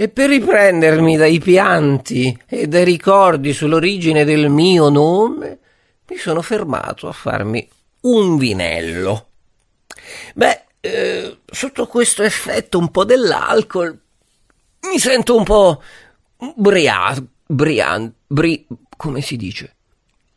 E per riprendermi dai pianti e dai ricordi sull'origine del mio nome, mi sono fermato a farmi un vinello. Sotto questo effetto un po' dell'alcol mi sento un po'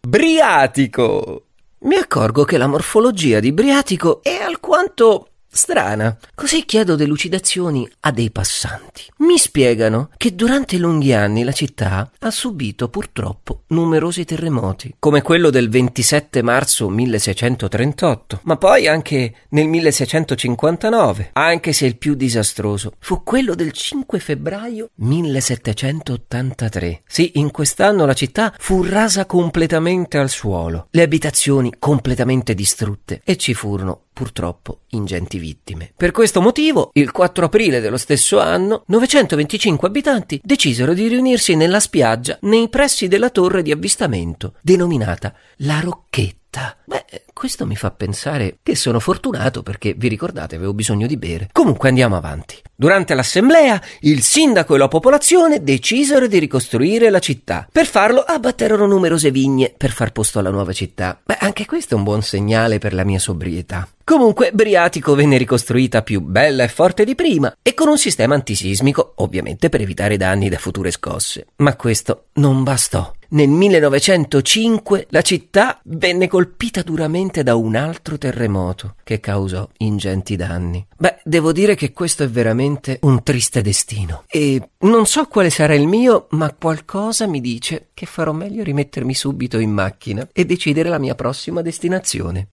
briatico. Mi accorgo che la morfologia di Briatico è alquanto strana, così chiedo delucidazioni a dei passanti. Mi spiegano che durante lunghi anni la città ha subito purtroppo numerosi terremoti, come quello del 27 marzo 1638, ma poi anche nel 1659, anche se il più disastroso fu quello del 5 febbraio 1783. Sì, in quest'anno la città fu rasa completamente al suolo, le abitazioni completamente distrutte e ci furono purtroppo ingenti vittime. Per questo motivo, il 4 aprile dello stesso anno, 925 abitanti decisero di riunirsi nella spiaggia nei pressi della torre di avvistamento, denominata La Rocchetta. Questo mi fa pensare che sono fortunato perché, vi ricordate, avevo bisogno di bere. Comunque andiamo avanti. Durante l'assemblea, il sindaco e la popolazione decisero di ricostruire la città. Per farlo abbatterono numerose vigne per far posto alla nuova città. Anche questo è un buon segnale per la mia sobrietà. Comunque, Briatico venne ricostruita più bella e forte di prima e con un sistema antisismico, ovviamente per evitare danni da future scosse. Ma questo non bastò. Nel 1905 la città venne colpita duramente da un altro terremoto che causò ingenti danni. Devo dire che questo è veramente un triste destino. E non so quale sarà il mio, ma qualcosa mi dice che farò meglio rimettermi subito in macchina e decidere la mia prossima destinazione.